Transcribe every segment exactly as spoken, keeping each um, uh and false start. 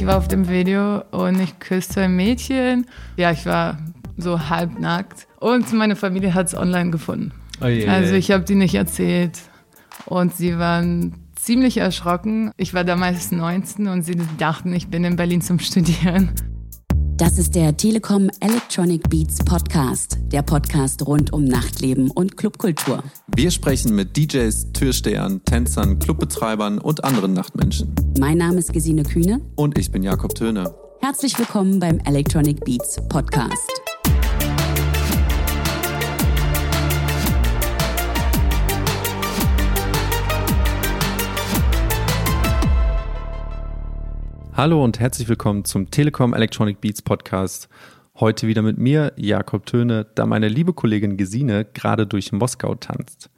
Ich war auf dem Video und ich küsste ein Mädchen. Ja, ich war so halbnackt. Und meine Familie hat es online gefunden. Oh yeah. Also ich habe die nicht erzählt. Und sie waren ziemlich erschrocken. Ich war damals neunzehn und sie dachten, ich bin in Berlin zum Studieren. Das ist der Telekom Electronic Beats Podcast, der Podcast rund um Nachtleben und Clubkultur. Wir sprechen mit D Js, Türstehern, Tänzern, Clubbetreibern und anderen Nachtmenschen. Mein Name ist Gesine Kühne. Und ich bin Jakob Töne. Herzlich willkommen beim Electronic Beats Podcast. Hallo und herzlich willkommen zum Telekom Electronic Beats Podcast. Heute wieder mit mir, Jakob Töne, da meine liebe Kollegin Gesine gerade durch Moskau tanzt.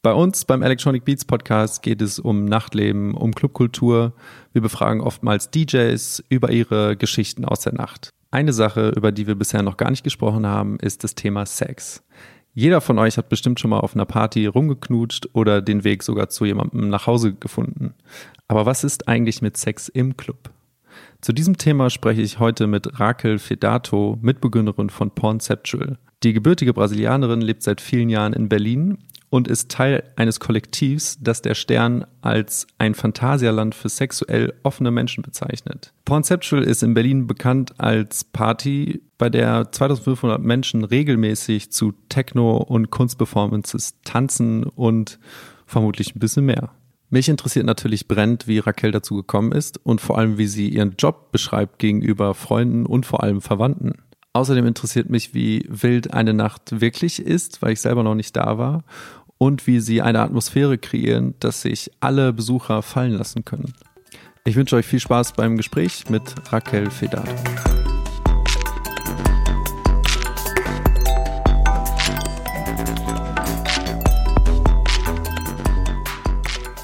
Bei uns beim Electronic Beats Podcast geht es um Nachtleben, um Clubkultur. Wir befragen oftmals D Js über ihre Geschichten aus der Nacht. Eine Sache, über die wir bisher noch gar nicht gesprochen haben, ist das Thema Sex. Jeder von euch hat bestimmt schon mal auf einer Party rumgeknutscht oder den Weg sogar zu jemandem nach Hause gefunden. Aber was ist eigentlich mit Sex im Club? Zu diesem Thema spreche ich heute mit Raquel Fedato, Mitbegründerin von Pornceptual. Die gebürtige Brasilianerin lebt seit vielen Jahren in Berlin und ist Teil eines Kollektivs, das der Stern als ein Phantasialand für sexuell offene Menschen bezeichnet. Pornceptual ist in Berlin bekannt als Party, bei der zweitausendfünfhundert Menschen regelmäßig zu Techno- und Kunstperformances tanzen und vermutlich ein bisschen mehr. Mich interessiert natürlich brennend, wie Raquel dazu gekommen ist und vor allem, wie sie ihren Job beschreibt gegenüber Freunden und vor allem Verwandten. Außerdem interessiert mich, wie wild eine Nacht wirklich ist, weil ich selber noch nicht da war, und wie sie eine Atmosphäre kreieren, dass sich alle Besucher fallen lassen können. Ich wünsche euch viel Spaß beim Gespräch mit Raquel Fedato.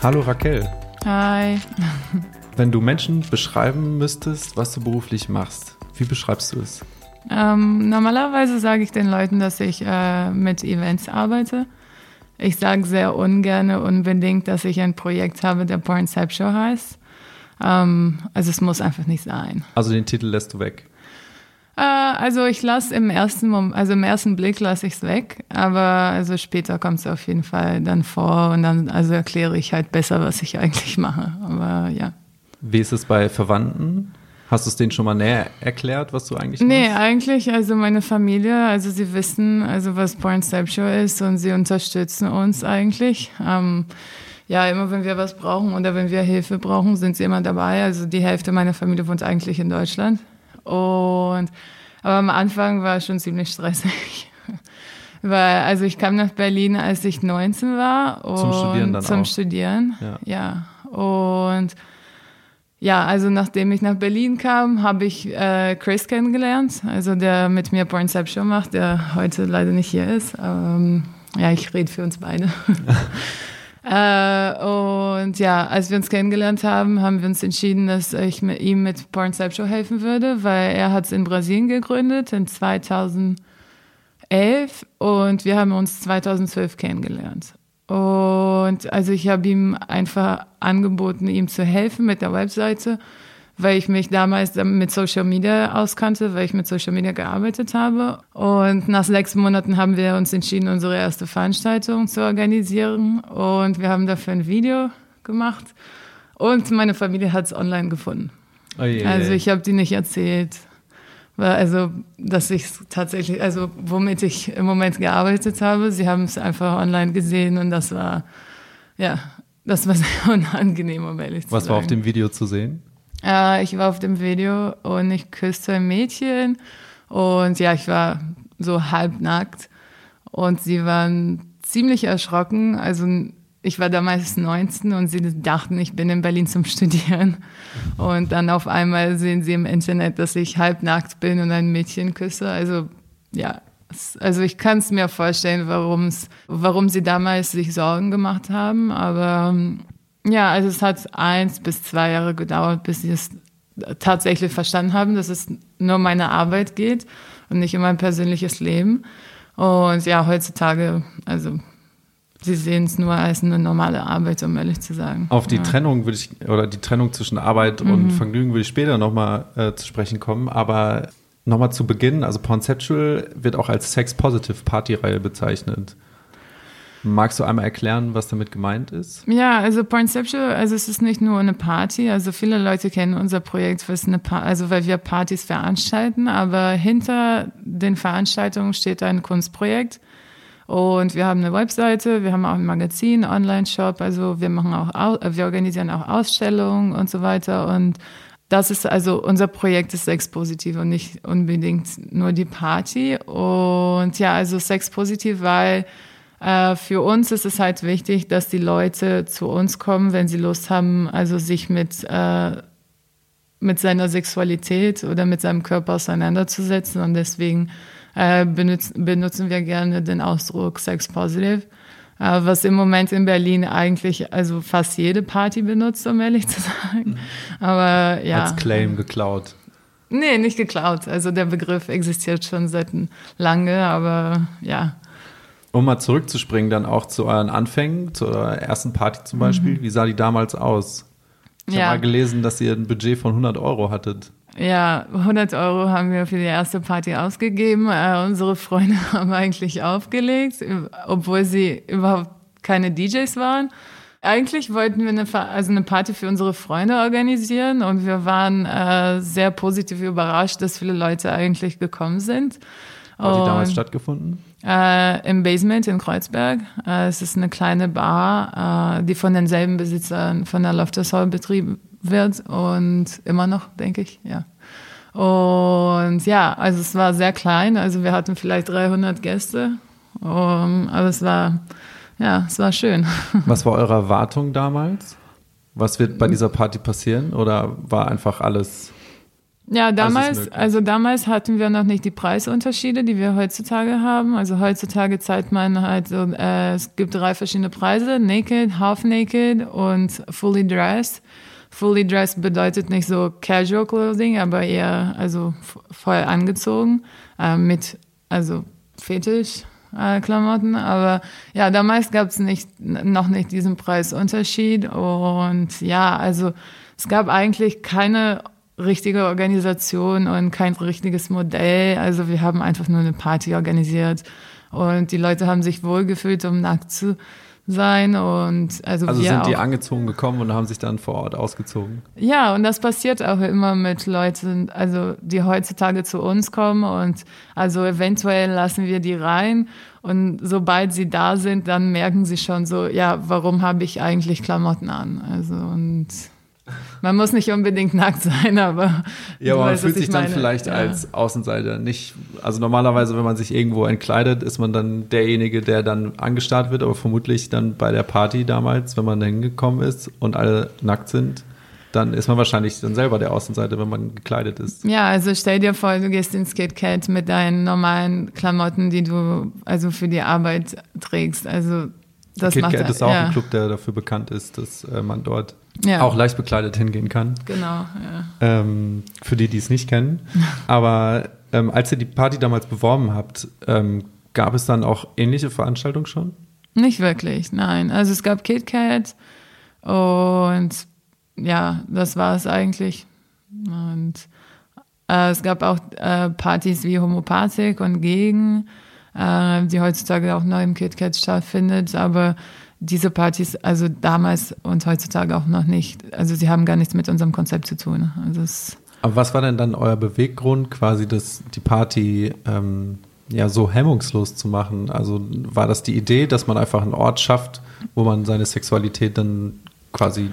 Hallo Raquel. Hi. Wenn du Menschen beschreiben müsstest, was du beruflich machst, wie beschreibst du es? Ähm, normalerweise sage ich den Leuten, dass ich äh, mit Events arbeite. Ich sage sehr ungern unbedingt, dass ich ein Projekt habe, der Pornceptual heißt. Ähm, also es muss einfach nicht sein. Also den Titel lässt du weg? Äh, also ich lasse im ersten Moment, also im ersten Blick lasse ich es weg, aber also später kommt es auf jeden Fall dann vor und dann also erkläre ich halt besser, was ich eigentlich mache. Aber ja. Wie ist es bei Verwandten? Hast du es denen schon mal näher erklärt, was du eigentlich machst? Nee, eigentlich, also meine Familie, also sie wissen, also was Pornceptual ist und sie unterstützen uns eigentlich. Ähm, ja, immer wenn wir was brauchen oder wenn wir Hilfe brauchen, sind sie immer dabei. Also die Hälfte meiner Familie wohnt eigentlich in Deutschland. Und aber am Anfang war es schon ziemlich stressig, weil also ich kam nach Berlin, als ich neunzehn war und zum Studieren dann zum auch. Studieren, ja. ja. Und ja, also nachdem ich nach Berlin kam, habe ich äh, Chris kennengelernt, also der mit mir Pornceptual macht, der heute leider nicht hier ist. Ähm, ja, ich rede für uns beide. Uh, und ja, als wir uns kennengelernt haben, haben wir uns entschieden, dass ich mit ihm mit Pornceptual helfen würde, weil er hat es in Brasilien gegründet, in zweitausendelf, und wir haben uns zweitausendzwölf kennengelernt. Und also ich habe ihm einfach angeboten, ihm zu helfen mit der Webseite, weil ich mich damals mit Social Media auskannte, weil ich mit Social Media gearbeitet habe. Und nach sechs Monaten haben wir uns entschieden, unsere erste Veranstaltung zu organisieren. Und wir haben dafür ein Video gemacht. Und meine Familie hat es online gefunden. Oh je, also ich habe die nicht erzählt, weil also dass ich tatsächlich, also womit ich im Moment gearbeitet habe. Sie haben es einfach online gesehen und das war, ja, das war sehr unangenehm, um ehrlich zu sein. Was war auf dem Video zu sehen? Ich war auf dem Video und ich küsste ein Mädchen und ja, ich war so halbnackt und sie waren ziemlich erschrocken. Also ich war damals neunzehn und sie dachten, ich bin in Berlin zum Studieren. Und dann auf einmal sehen sie im Internet, dass ich halbnackt bin und ein Mädchen küsse. Also ja, also ich kann es mir vorstellen, warum's, warum sie damals sich Sorgen gemacht haben, aber... Ja, also es hat eins bis zwei Jahre gedauert, bis sie es tatsächlich verstanden haben, dass es nur um meine Arbeit geht und nicht um mein persönliches Leben. Und ja, heutzutage, also Sie sehen es nur als eine normale Arbeit, um ehrlich zu sagen. Auf die ja. Trennung würde ich, oder die Trennung zwischen Arbeit mhm. und Vergnügen würde ich später nochmal äh, zu sprechen kommen, aber nochmal zu Beginn, also Pornceptual wird auch als Sex-Positive-Party-Reihe bezeichnet. Magst du einmal erklären, was damit gemeint ist? Ja, also Pornceptual, also es ist nicht nur eine Party, also viele Leute kennen unser Projekt, was eine pa- also weil wir Partys veranstalten, aber hinter den Veranstaltungen steht ein Kunstprojekt und wir haben eine Webseite, wir haben auch ein Magazin, Online-Shop, also wir machen auch, wir organisieren auch Ausstellungen und so weiter und das ist also, unser Projekt ist sexpositiv und nicht unbedingt nur die Party und ja, also sexpositiv, weil für uns ist es halt wichtig, dass die Leute zu uns kommen, wenn sie Lust haben, also sich mit, äh, mit seiner Sexualität oder mit seinem Körper auseinanderzusetzen. Und deswegen äh, benutz, benutzen wir gerne den Ausdruck Sex Positive, äh, was im Moment in Berlin eigentlich also fast jede Party benutzt, um ehrlich zu sagen. Aber ja. Als Claim geklaut. Nee, nicht geklaut. Also der Begriff existiert schon seit lange, aber ja. Um mal zurückzuspringen, dann auch zu euren Anfängen, zu eurer ersten Party zum Beispiel. Mhm. Wie sah die damals aus? Ich ja. habe mal gelesen, dass ihr ein Budget von hundert Euro hattet. Ja, hundert Euro haben wir für die erste Party ausgegeben. Äh, unsere Freunde haben eigentlich aufgelegt, obwohl sie überhaupt keine D Js waren. Eigentlich wollten wir eine, also eine Party für unsere Freunde organisieren und wir waren äh, sehr positiv überrascht, dass viele Leute eigentlich gekommen sind. Hat die damals stattgefunden? Äh, im Basement in Kreuzberg. Äh, es ist eine kleine Bar, äh, die von denselben Besitzern von der Loftus Hall betrieben wird und immer noch, denke ich, ja. Und ja, also es war sehr klein, also wir hatten vielleicht dreihundert Gäste, um, aber es war, ja, es war schön. Was war eure Erwartung damals? Was wird bei dieser Party passieren oder war einfach alles... Ja, damals, also damals hatten wir noch nicht die Preisunterschiede, die wir heutzutage haben. Also heutzutage zahlt man halt so, äh, es gibt drei verschiedene Preise, Naked, Half Naked und Fully Dressed. Fully Dressed bedeutet nicht so Casual Clothing, aber eher also f- voll angezogen, äh, mit also Fetisch. Klamotten, aber ja, damals gab es nicht, noch nicht diesen Preisunterschied und ja, also es gab eigentlich keine richtige Organisation und kein richtiges Modell. Also wir haben einfach nur eine Party organisiert und die Leute haben sich wohlgefühlt, um nackt zu sein. Und also also wir sind auch, die angezogen gekommen und haben sich dann vor Ort ausgezogen? Ja, und das passiert auch immer mit Leuten, also die heutzutage zu uns kommen und also eventuell lassen wir die rein und sobald sie da sind, dann merken sie schon so, ja, warum habe ich eigentlich Klamotten an? Also und man muss nicht unbedingt nackt sein, aber ja, aber man fühlt sich dann vielleicht als Außenseiter nicht, also normalerweise, wenn man sich irgendwo entkleidet, ist man dann derjenige, der dann angestarrt wird, aber vermutlich dann bei der Party damals, wenn man da hingekommen ist und alle nackt sind, dann ist man wahrscheinlich dann selber der Außenseiter, wenn man gekleidet ist. Ja, also stell dir vor, du gehst ins KitKat mit deinen normalen Klamotten, die du also für die Arbeit trägst, also das KitKat macht, ist auch ja. ein Club, der dafür bekannt ist, dass äh, man dort ja. auch leicht bekleidet hingehen kann. Genau, ja. Ähm, für die, die es nicht kennen. Aber ähm, als ihr die Party damals beworben habt, ähm, gab es dann auch ähnliche Veranstaltungen schon? Nicht wirklich, nein. Also es gab KitKat und ja, das war es eigentlich. Und äh, es gab auch äh, Partys wie Homopathik und Gegen, die heutzutage auch neu im KitKat stattfindet, aber diese Partys, also damals und heutzutage auch noch nicht, also sie haben gar nichts mit unserem Konzept zu tun. Also es aber was war denn dann euer Beweggrund, quasi das, die Party ähm, ja so hemmungslos zu machen? Also war das die Idee, dass man einfach einen Ort schafft, wo man seine Sexualität dann quasi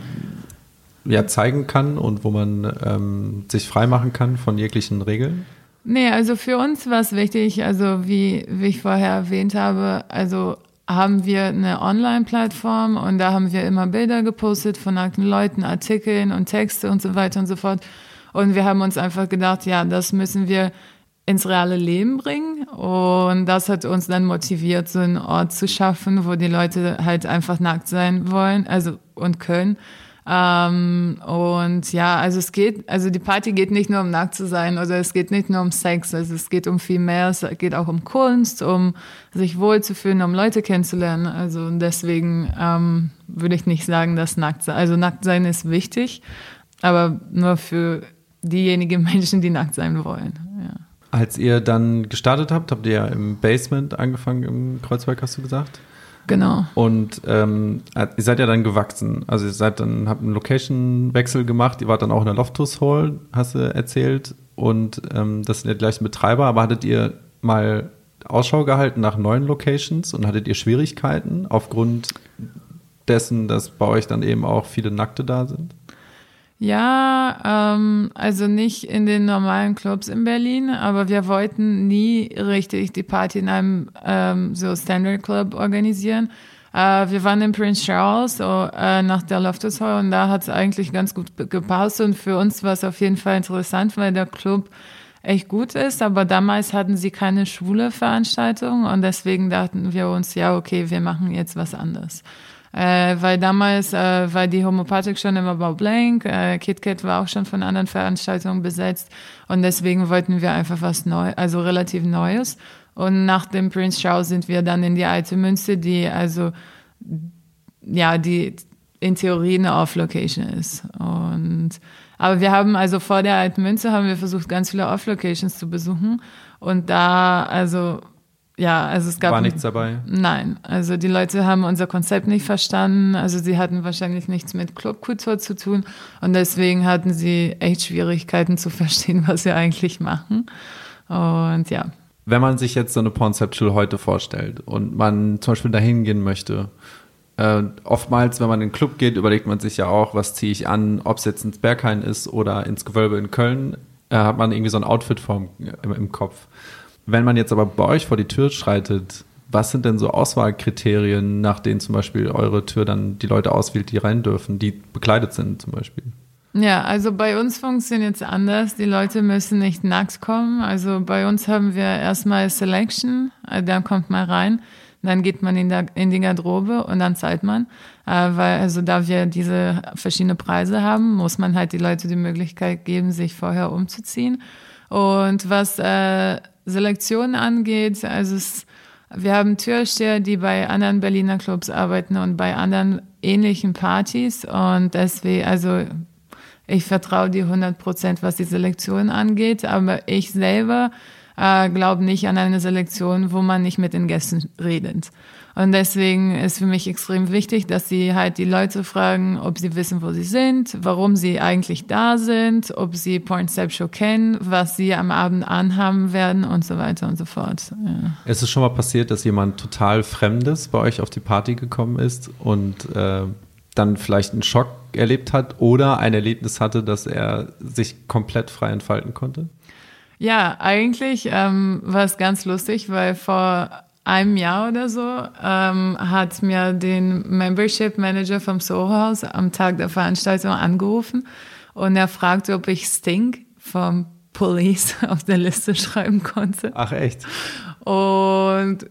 ja, zeigen kann und wo man ähm, sich frei machen kann von jeglichen Regeln? Nee, also für uns war es wichtig, also wie, wie ich vorher erwähnt habe, also haben wir eine Online-Plattform und da haben wir immer Bilder gepostet von nackten Leuten, Artikeln und Texte und so weiter und so fort. Und wir haben uns einfach gedacht, ja, das müssen wir ins reale Leben bringen und das hat uns dann motiviert, so einen Ort zu schaffen, wo die Leute halt einfach nackt sein wollen, also und können. Ähm, und ja, also es geht, also die Party geht nicht nur um nackt zu sein oder es geht nicht nur um Sex, also es geht um viel mehr, es geht auch um Kunst, um sich wohlzufühlen, um Leute kennenzulernen. Also deswegen ähm, würde ich nicht sagen, dass nackt sein, also nackt sein ist wichtig, aber nur für diejenigen Menschen, die nackt sein wollen. Ja. Als ihr dann gestartet habt, habt ihr ja im Basement angefangen, im Kreuzberg, hast du gesagt? Genau. Und ähm, ihr seid ja dann gewachsen. Also ihr seid dann, habt einen Location-Wechsel gemacht. Ihr wart dann auch in der Loftus Hall, hast du erzählt. Und ähm, das sind ja die gleichen Betreiber. Aber hattet ihr mal Ausschau gehalten nach neuen Locations und hattet ihr Schwierigkeiten aufgrund dessen, dass bei euch dann eben auch viele Nackte da sind? Ja, ähm, also nicht in den normalen Clubs in Berlin, aber wir wollten nie richtig die Party in einem ähm, so Standard Club organisieren. Äh, wir waren in Prince Charles so, äh, nach der Loftus Hall und da hat es eigentlich ganz gut gepasst und für uns war es auf jeden Fall interessant, weil der Club echt gut ist, aber damals hatten sie keine schwule Veranstaltung und deswegen dachten wir uns, ja okay, wir machen jetzt was anderes. Äh, weil damals äh, war die Homopathik schon im About Blank, äh, KitKat war auch schon von anderen Veranstaltungen besetzt und deswegen wollten wir einfach was Neues, also relativ Neues. Und nach dem Prince Charles sind wir dann in die Alte Münze, die also ja die in Theorie eine Off-Location ist. Und aber wir haben also vor der Alten Münze haben wir versucht ganz viele Off-Locations zu besuchen und da also ja, also es gab... War nichts dabei? Nein, also die Leute haben unser Konzept nicht verstanden, also sie hatten wahrscheinlich nichts mit Clubkultur zu tun und deswegen hatten sie echt Schwierigkeiten zu verstehen, was wir eigentlich machen und ja. Wenn man sich jetzt so eine Pornceptual heute vorstellt und man zum Beispiel dahin gehen möchte, äh, oftmals, wenn man in den Club geht, überlegt man sich ja auch, was ziehe ich an, ob es jetzt ins Berghain ist oder ins Gewölbe in Köln, äh, hat man irgendwie so ein Outfit vom, im, im Kopf. Wenn man jetzt aber bei euch vor die Tür schreitet, was sind denn so Auswahlkriterien, nach denen zum Beispiel eure Tür dann die Leute auswählt, die rein dürfen, die bekleidet sind zum Beispiel? Ja, also bei uns funktioniert es anders. Die Leute müssen nicht nackt kommen. Also bei uns haben wir erstmal Selection, dann kommt man rein, dann geht man in, der, in die Garderobe und dann zahlt man. Weil also da wir diese verschiedenen Preise haben, muss man halt die Leute die Möglichkeit geben, sich vorher umzuziehen. Und was äh, Selektion angeht, also es, wir haben Türsteher, die bei anderen Berliner Clubs arbeiten und bei anderen ähnlichen Partys und deswegen, also ich vertraue die hundert Prozent, was die Selektion angeht, aber ich selber äh, glaube nicht an eine Selektion, wo man nicht mit den Gästen redet. Und deswegen ist für mich extrem wichtig, dass sie halt die Leute fragen, ob sie wissen, wo sie sind, warum sie eigentlich da sind, ob sie Pornceptual kennen, was sie am Abend anhaben werden und so weiter und so fort. Ja. Es ist schon mal passiert, dass jemand total Fremdes bei euch auf die Party gekommen ist und äh, dann vielleicht einen Schock erlebt hat oder ein Erlebnis hatte, dass er sich komplett frei entfalten konnte? Ja, eigentlich ähm, war es ganz lustig, weil vor einem Jahr oder so, ähm, hat mir den Membership Manager vom Soho House am Tag der Veranstaltung angerufen und er fragte, ob ich Sting vom Police auf der Liste schreiben konnte. Ach echt? Und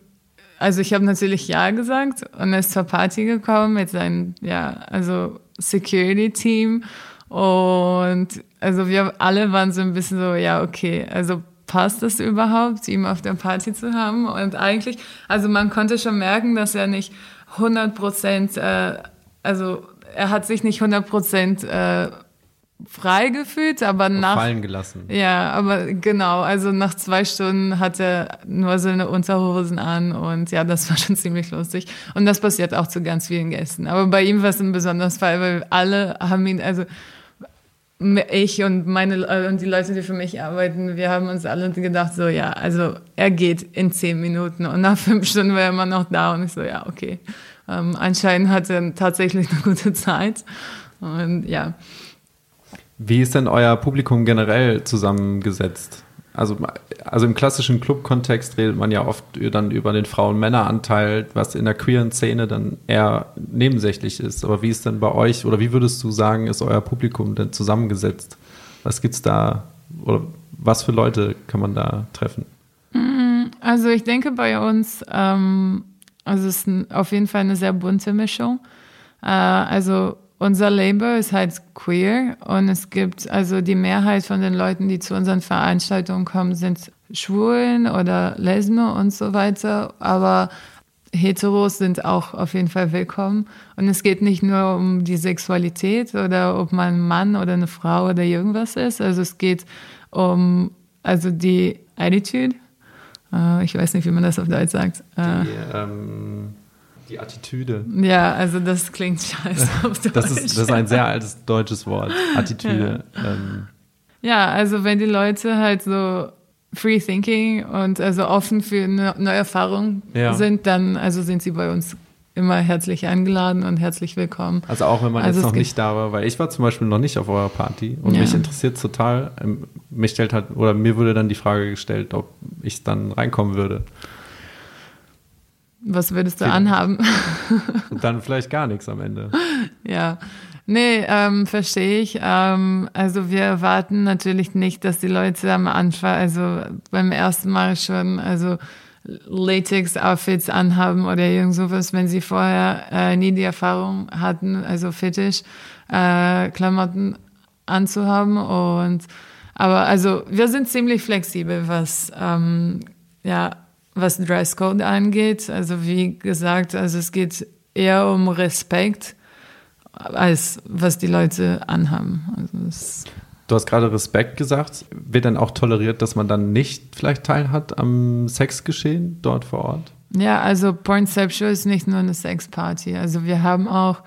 also ich habe natürlich ja gesagt und er ist zur Party gekommen mit seinem ja, also Security-Team und also wir alle waren so ein bisschen so, ja okay, also passt das überhaupt, ihn auf der Party zu haben? Und eigentlich, also man konnte schon merken, dass er nicht hundert Prozent, äh, also er hat sich nicht hundert Prozent äh, frei gefühlt, aber nach... Fallen gelassen. Ja, aber genau, also nach zwei Stunden hat er nur so eine Unterhosen an und ja, das war schon ziemlich lustig. Und das passiert auch zu ganz vielen Gästen. Aber bei ihm war es ein besonderer Fall, weil alle haben ihn, also... Ich und meine und die Leute, die für mich arbeiten, wir haben uns alle gedacht, so ja, also er geht in zehn Minuten und nach fünf Stunden war er immer noch da und ich so, ja, okay. Ähm, anscheinend hat er tatsächlich eine gute Zeit und ja. Wie ist denn euer Publikum generell zusammengesetzt? Also, also im klassischen Club-Kontext redet man ja oft dann über den Frauen-Männer-Anteil, was in der queeren Szene dann eher nebensächlich ist. Aber wie ist denn bei euch, oder wie würdest du sagen, ist euer Publikum denn zusammengesetzt? Was gibt's da, oder was für Leute kann man da treffen? Also ich denke bei uns, ähm, also es ist auf jeden Fall eine sehr bunte Mischung. Äh, also Unser Label ist halt queer und es gibt, also die Mehrheit von den Leuten, die zu unseren Veranstaltungen kommen, sind Schwulen oder Lesben und so weiter, aber Heteros sind auch auf jeden Fall willkommen. Und es geht nicht nur um die Sexualität oder ob man ein Mann oder eine Frau oder irgendwas ist, also es geht um also die Attitude, ich weiß nicht, wie man das auf Deutsch sagt. Die, ähm Die Attitüde. Ja, also das klingt scheiße auf Deutsch. Das ist, das ist ein sehr altes deutsches Wort, Attitüde. Ja. Ähm. ja, also wenn die Leute halt so free thinking und also offen für ne- neue Erfahrungen ja. sind, dann also sind sie bei uns immer herzlich eingeladen und herzlich willkommen. Also auch wenn man also jetzt noch nicht da war, weil ich war zum Beispiel noch nicht auf eurer Party und ja. mich interessiert es total, mich stellt halt, oder mir wurde dann die Frage gestellt, ob ich dann reinkommen würde. Was würdest du okay. anhaben? Und dann vielleicht gar nichts am Ende. Ja, nee, ähm, verstehe ich. Ähm, also wir erwarten natürlich nicht, dass die Leute am Anfang, also beim ersten Mal schon, also Latex-Outfits anhaben oder irgend sowas, wenn sie vorher äh, nie die Erfahrung hatten, also Fetisch, äh, Klamotten anzuhaben. Und aber also wir sind ziemlich flexibel, was ähm, ja. was Dresscode angeht, also wie gesagt, also es geht eher um Respekt, als was die Leute anhaben. Also du hast gerade Respekt gesagt. Wird dann auch toleriert, dass man dann nicht vielleicht teil hat am Sexgeschehen dort vor Ort? Ja, also Pornceptual ist nicht nur eine Sexparty. Also wir haben auch,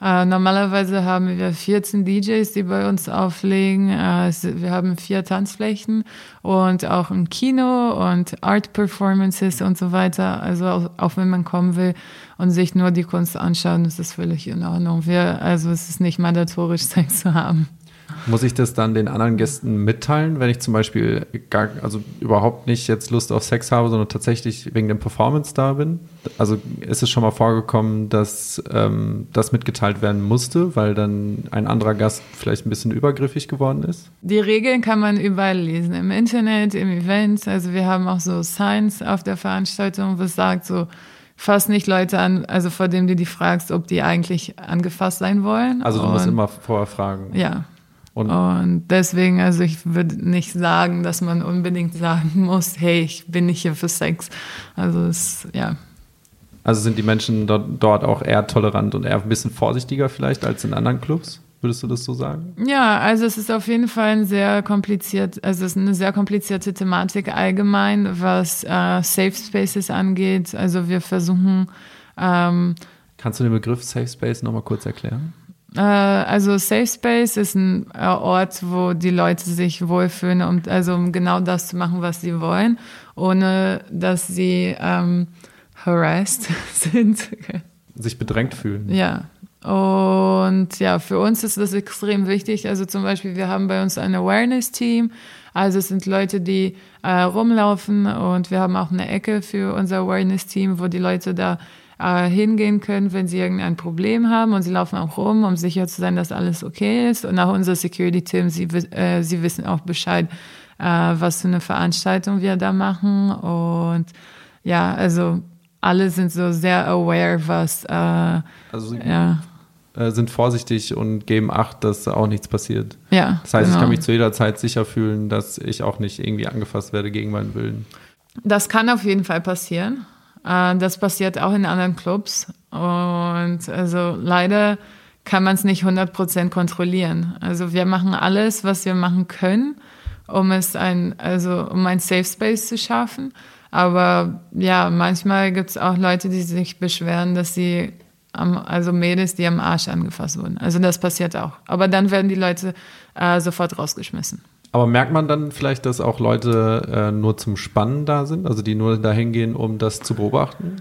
äh, normalerweise haben wir vierzehn D Js, die bei uns auflegen. Äh, wir haben vier Tanzflächen und auch ein Kino und Art-Performances und so weiter. Also auch, auch wenn man kommen will und sich nur die Kunst anschauen, ist das völlig in Ordnung. Wir, also es ist nicht mandatorisch, Sex zu haben. Muss ich das dann den anderen Gästen mitteilen, wenn ich zum Beispiel gar, also überhaupt nicht jetzt Lust auf Sex habe, sondern tatsächlich wegen dem Performance da bin? Also ist es schon mal vorgekommen, dass ähm, das mitgeteilt werden musste, weil dann ein anderer Gast vielleicht ein bisschen übergriffig geworden ist? Die Regeln kann man überall lesen, im Internet, im Event. Also wir haben auch so Signs auf der Veranstaltung, was sagt so, fass nicht Leute an, also vor dem du die fragst, ob die eigentlich angefasst sein wollen. Also du Und, musst immer vorher fragen. Ja. Und, und deswegen, also ich würde nicht sagen, dass man unbedingt sagen muss, hey, ich bin nicht hier für Sex. Also es, ja. Also sind die Menschen dort, dort auch eher tolerant und eher ein bisschen vorsichtiger vielleicht als in anderen Clubs? Würdest du das so sagen? Ja, also es ist auf jeden Fall ein sehr kompliziert, also es ist eine sehr komplizierte Thematik allgemein, was äh, Safe Spaces angeht. Also wir versuchen. Ähm, Kannst du den Begriff Safe Space nochmal kurz erklären? Also Safe Space ist ein Ort, wo die Leute sich wohlfühlen, um, also um genau das zu machen, was sie wollen, ohne dass sie ähm, harassed sind. Sich bedrängt fühlen. Ja, und ja, für uns ist das extrem wichtig. Also zum Beispiel, wir haben bei uns ein Awareness-Team, also es sind Leute, die äh, rumlaufen, und wir haben auch eine Ecke für unser Awareness-Team, wo die Leute da hingehen können, wenn sie irgendein Problem haben, und sie laufen auch rum, um sicher zu sein, dass alles okay ist. Und auch unser Security-Team, sie, äh, sie wissen auch Bescheid, äh, was für eine Veranstaltung wir da machen. Und ja, also alle sind so sehr aware, was äh, also ja. sind vorsichtig und geben Acht, dass auch nichts passiert. Ja, das heißt, genau. Ich kann mich zu jeder Zeit sicher fühlen, dass ich auch nicht irgendwie angefasst werde gegen meinen Willen. Das kann auf jeden Fall passieren. Das passiert auch in anderen Clubs, und also leider kann man es nicht hundert Prozent kontrollieren. Also wir machen alles, was wir machen können, um es ein, also um ein Safe Space zu schaffen. Aber ja, manchmal gibt es auch Leute, die sich beschweren, dass sie, am, also Mädels, die am Arsch angefasst wurden. Also das passiert auch. Aber dann werden die Leute äh, sofort rausgeschmissen. Aber merkt man dann vielleicht, dass auch Leute äh, nur zum Spannen da sind, also die nur dahin gehen, um das zu beobachten?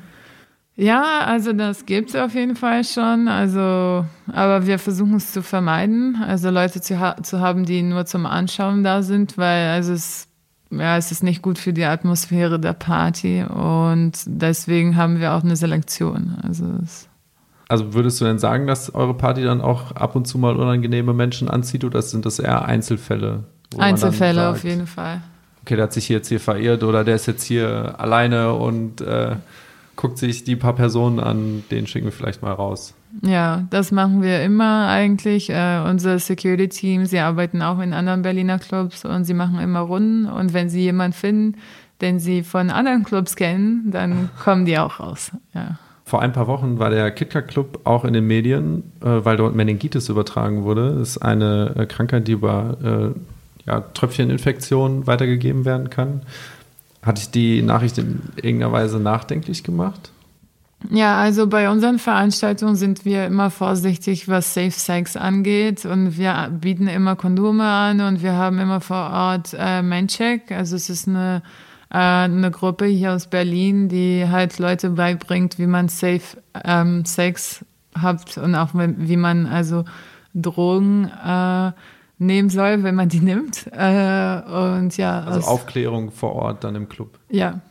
Ja, also das gibt es auf jeden Fall schon, also, aber wir versuchen es zu vermeiden, also Leute zu, ha- zu haben, die nur zum Anschauen da sind, weil also es, ja, es ist nicht gut für die Atmosphäre der Party, und deswegen haben wir auch eine Selektion. Also es Also würdest du denn sagen, dass eure Party dann auch ab und zu mal unangenehme Menschen anzieht, oder sind das eher Einzelfälle? Einzelfälle sagt, auf jeden Fall. Okay, der hat sich jetzt hier verirrt, oder der ist jetzt hier alleine und äh, guckt sich die paar Personen an, den schicken wir vielleicht mal raus. Ja, das machen wir immer eigentlich. Äh, unsere Security-Team, sie arbeiten auch in anderen Berliner Clubs und sie machen immer Runden. Und wenn sie jemanden finden, den sie von anderen Clubs kennen, dann kommen die auch raus. Ja. Vor ein paar Wochen war der KitKat-Club auch in den Medien, äh, weil dort Meningitis übertragen wurde. Das ist eine äh, Krankheit, die über äh, ja, Tröpfcheninfektionen weitergegeben werden kann. Hat dich die Nachricht in irgendeiner Weise nachdenklich gemacht? Ja, also bei unseren Veranstaltungen sind wir immer vorsichtig, was Safe Sex angeht, und wir bieten immer Kondome an und wir haben immer vor Ort äh, Maincheck. Also es ist eine, äh, eine Gruppe hier aus Berlin, die halt Leute beibringt, wie man Safe ähm, Sex hat und auch wie man also Drogen äh, nehmen soll, wenn man die nimmt. Äh, und ja, also aus, Aufklärung vor Ort dann im Club. Ja,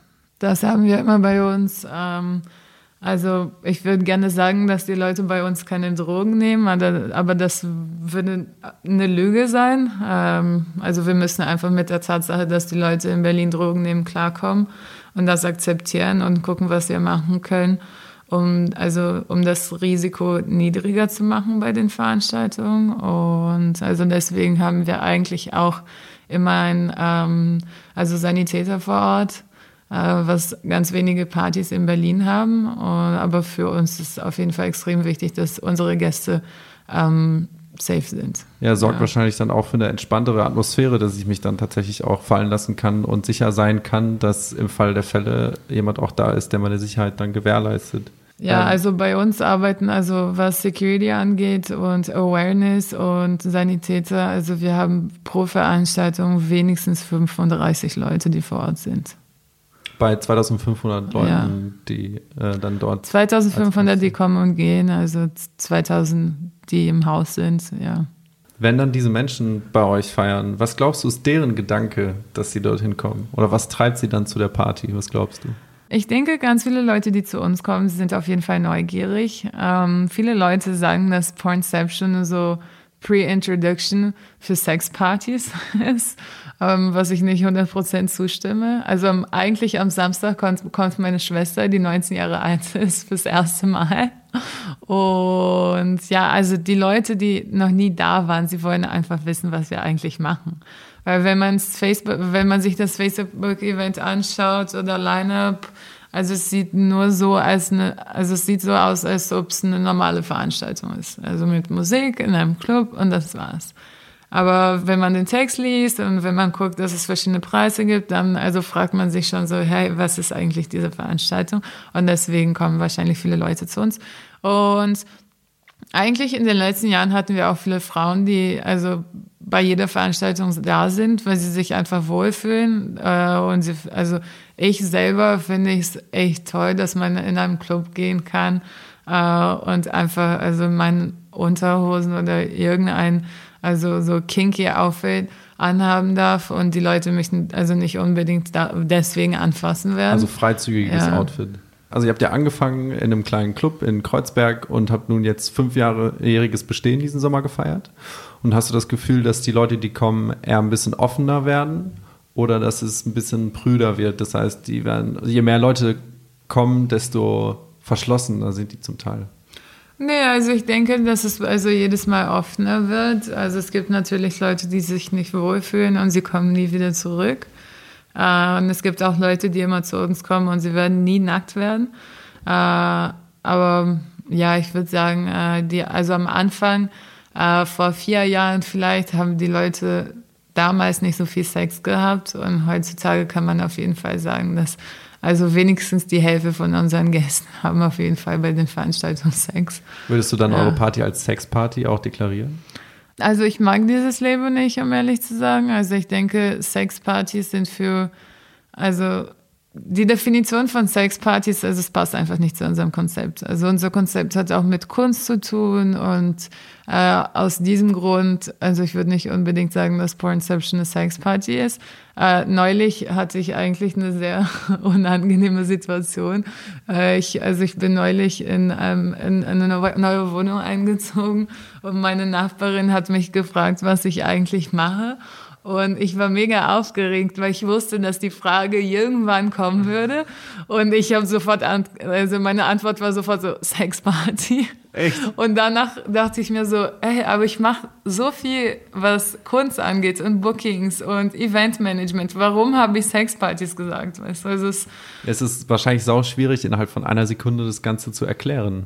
das haben wir immer bei uns. Ähm, Also ich würde gerne sagen, dass die Leute bei uns keine Drogen nehmen, aber das würde eine Lüge sein. Also wir müssen einfach mit der Tatsache, dass die Leute in Berlin Drogen nehmen, klarkommen und das akzeptieren und gucken, was wir machen können, um, also, um das Risiko niedriger zu machen bei den Veranstaltungen. Und also deswegen haben wir eigentlich auch immer einen also Sanitäter vor Ort, was ganz wenige Partys in Berlin haben. Aber für uns ist es auf jeden Fall extrem wichtig, dass unsere Gäste ähm, safe sind. Ja, sorgt ja. wahrscheinlich dann auch für eine entspanntere Atmosphäre, dass ich mich dann tatsächlich auch fallen lassen kann und sicher sein kann, dass im Fall der Fälle jemand auch da ist, der meine Sicherheit dann gewährleistet. Ja, ähm. also bei uns arbeiten, also was Security angeht und Awareness und Sanitäter, also wir haben pro Veranstaltung wenigstens fünfunddreißig Leute, die vor Ort sind. Bei zweitausendfünfhundert Leuten, ja. die äh, dann dort... zweitausendfünfhundert, die kommen und gehen, also zweitausend, die im Haus sind, ja. Wenn dann diese Menschen bei euch feiern, was glaubst du, ist deren Gedanke, dass sie dorthin kommen? Oder was treibt sie dann zu der Party? Was glaubst du? Ich denke, ganz viele Leute, die zu uns kommen, sind auf jeden Fall neugierig. Ähm, viele Leute sagen, dass Pornception so Pre-Introduction für Sexpartys ist, ähm, was ich nicht hundert Prozent zustimme. Also um, eigentlich am Samstag kommt, kommt meine Schwester, die neunzehn Jahre alt ist, fürs erste Mal. Und ja, also die Leute, die noch nie da waren, sie wollen einfach wissen, was wir eigentlich machen. Weil wenn, man's Facebook, wenn man sich das Facebook-Event anschaut oder Line-Up, also es sieht nur so als eine, also es sieht so aus, als ob es eine normale Veranstaltung ist. Also mit Musik in einem Club und das war's. Aber wenn man den Text liest und wenn man guckt, dass es verschiedene Preise gibt, dann also fragt man sich schon so, hey, was ist eigentlich diese Veranstaltung? Und deswegen kommen wahrscheinlich viele Leute zu uns. Und eigentlich in den letzten Jahren hatten wir auch viele Frauen, die also bei jeder Veranstaltung da sind, weil sie sich einfach wohlfühlen. Und sie, also ich selber finde ich es echt toll, dass man in einem Club gehen kann und einfach also meine Unterhosen oder irgendein also so kinky Outfit anhaben darf und die Leute mich also nicht unbedingt deswegen anfassen werden. Also freizügiges ja. Outfit. Also ihr habt ja angefangen in einem kleinen Club in Kreuzberg und habt nun jetzt fünfjähriges Bestehen diesen Sommer gefeiert. Und hast du das Gefühl, dass die Leute, die kommen, eher ein bisschen offener werden oder dass es ein bisschen prüder wird? Das heißt, die werden, je mehr Leute kommen, desto verschlossener sind die zum Teil. Nee, also ich denke, dass es also jedes Mal offener wird. Also es gibt natürlich Leute, die sich nicht wohlfühlen und sie kommen nie wieder zurück. Und es gibt auch Leute, die immer zu uns kommen und sie werden nie nackt werden. Aber ja, ich würde sagen, die, also am Anfang, vor vier Jahren vielleicht, haben die Leute damals nicht so viel Sex gehabt. Und heutzutage kann man auf jeden Fall sagen, dass also wenigstens die Hälfte von unseren Gästen haben auf jeden Fall bei den Veranstaltungen Sex. Würdest du dann ja. eure Party als Sexparty auch deklarieren? Also ich mag dieses Label nicht, um ehrlich zu sagen. Also ich denke, Sexpartys sind für, also die Definition von Sexpartys, also es passt einfach nicht zu unserem Konzept. Also unser Konzept hat auch mit Kunst zu tun und äh, aus diesem Grund, also ich würde nicht unbedingt sagen, dass Pornception eine Sexparty ist. Äh, neulich hatte ich eigentlich eine sehr unangenehme Situation. Äh, ich, also ich bin neulich in, ähm, in, in eine neue Wohnung eingezogen und meine Nachbarin hat mich gefragt, was ich eigentlich mache. Und ich war mega aufgeregt, weil ich wusste, dass die Frage irgendwann kommen würde. Und ich habe sofort, an, also meine Antwort war sofort so, Sexparty. Echt? Und danach dachte ich mir so, ey, aber ich mache so viel, was Kunst angeht und Bookings und Eventmanagement. Warum habe ich Sexpartys gesagt? Weißt du, also es, es ist wahrscheinlich sauschwierig, innerhalb von einer Sekunde das Ganze zu erklären.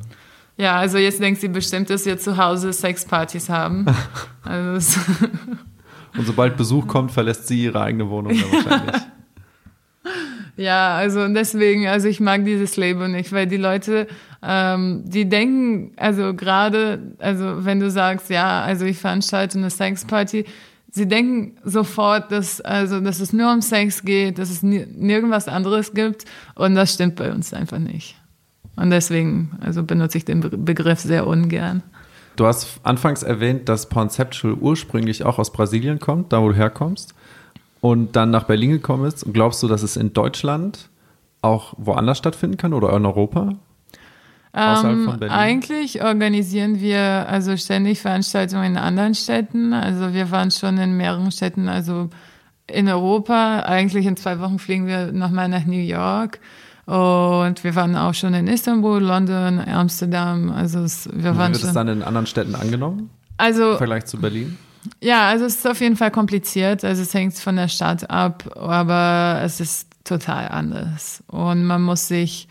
Ja, also jetzt denkt sie bestimmt, dass wir zu Hause Sexpartys haben. Also es und sobald Besuch kommt, verlässt sie ihre eigene Wohnung dann wahrscheinlich. Ja, also deswegen, also ich mag dieses Label nicht, weil die Leute, ähm, die denken, also gerade, also wenn du sagst, ja, also ich veranstalte eine Sexparty, sie denken sofort, dass, also, dass es nur um Sex geht, dass es nirgendwas anderes gibt, und das stimmt bei uns einfach nicht. Und deswegen, also benutze ich den Begriff sehr ungern. Du hast anfangs erwähnt, dass Pornceptual ursprünglich auch aus Brasilien kommt, da wo du herkommst, und dann nach Berlin gekommen ist. Und glaubst du, dass es in Deutschland auch woanders stattfinden kann oder in Europa? Außerhalb ähm, von Berlin? Eigentlich organisieren wir also ständig Veranstaltungen in anderen Städten. Also wir waren schon in mehreren Städten, also in Europa. Eigentlich in zwei Wochen fliegen wir nochmal nach New York. Und wir waren auch schon in Istanbul, London, Amsterdam. Also es, wir waren wird schon, es dann in anderen Städten angenommen? Also im Vergleich zu Berlin? Ja, also es ist auf jeden Fall kompliziert. Also es hängt von der Stadt ab, aber es ist total anders. Und man muss sich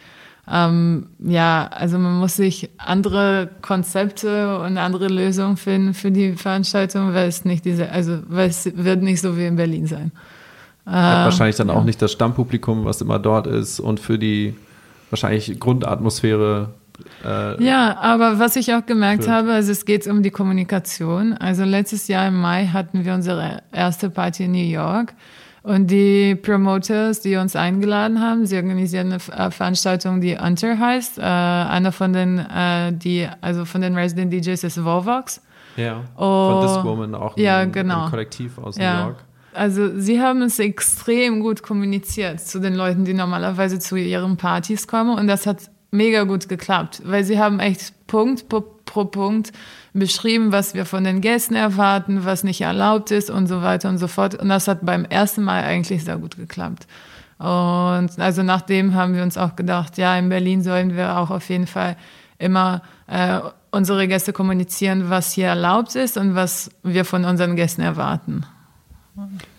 ähm, ja, also man muss sich andere Konzepte und andere Lösungen finden für die Veranstaltung, weil es nicht diese, also weil es wird nicht so wie in Berlin sein. Hat wahrscheinlich dann auch nicht das Stammpublikum, was immer dort ist, und für die wahrscheinlich Grundatmosphäre. Äh, ja, aber was ich auch gemerkt für. habe, also es geht um die Kommunikation. Also letztes Jahr im Mai hatten wir unsere erste Party in New York, und die Promoters, die uns eingeladen haben, sie organisieren eine Veranstaltung, die Hunter heißt. Äh, einer von den, äh, die, also von den Resident D Js ist Volvox. Ja, oh, von Discwoman auch. Ja, ein, genau. Ein Kollektiv aus ja. New York. Also sie haben es extrem gut kommuniziert zu den Leuten, die normalerweise zu ihren Partys kommen, und das hat mega gut geklappt, weil sie haben echt Punkt pro, pro Punkt beschrieben, was wir von den Gästen erwarten, was nicht erlaubt ist und so weiter und so fort, und das hat beim ersten Mal eigentlich sehr gut geklappt. Und also nachdem haben wir uns auch gedacht, ja, in Berlin sollen wir auch auf jeden Fall immer äh, unsere Gäste kommunizieren, was hier erlaubt ist und was wir von unseren Gästen erwarten.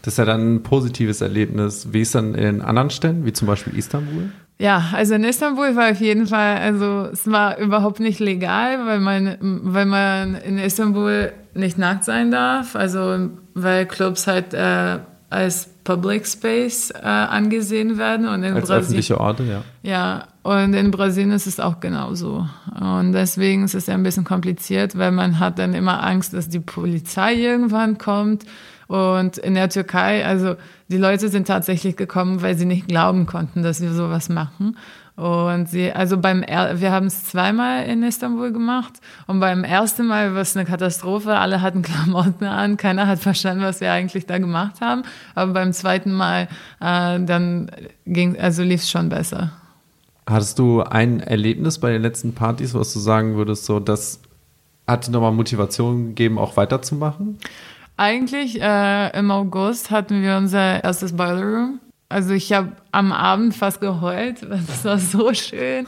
Das ist ja dann ein positives Erlebnis. Wie ist es dann in anderen Städten, wie zum Beispiel Istanbul? Ja, also in Istanbul war auf jeden Fall, also es war überhaupt nicht legal, weil man, weil man in Istanbul nicht nackt sein darf, also weil Clubs halt äh, als Public Space äh, angesehen werden. Und in als Brasil- öffentliche Orte, ja. Ja, und in Brasilien ist es auch genauso. Und deswegen ist es ja ein bisschen kompliziert, weil man hat dann immer Angst, dass die Polizei irgendwann kommt. Und in der Türkei, also die Leute sind tatsächlich gekommen, weil sie nicht glauben konnten, dass wir sowas machen. Und sie, also beim, wir haben es zweimal in Istanbul gemacht, und beim ersten Mal war es eine Katastrophe. Alle hatten Klamotten an, keiner hat verstanden, was wir eigentlich da gemacht haben. Aber beim zweiten Mal, äh, dann ging, also lief es schon besser. Hattest du ein Erlebnis bei den letzten Partys, was du sagen würdest, so, das hat dir nochmal Motivation gegeben, auch weiterzumachen? Eigentlich äh, im August hatten wir unser erstes Boiler Room. Also ich habe am Abend fast geheult, das war so schön.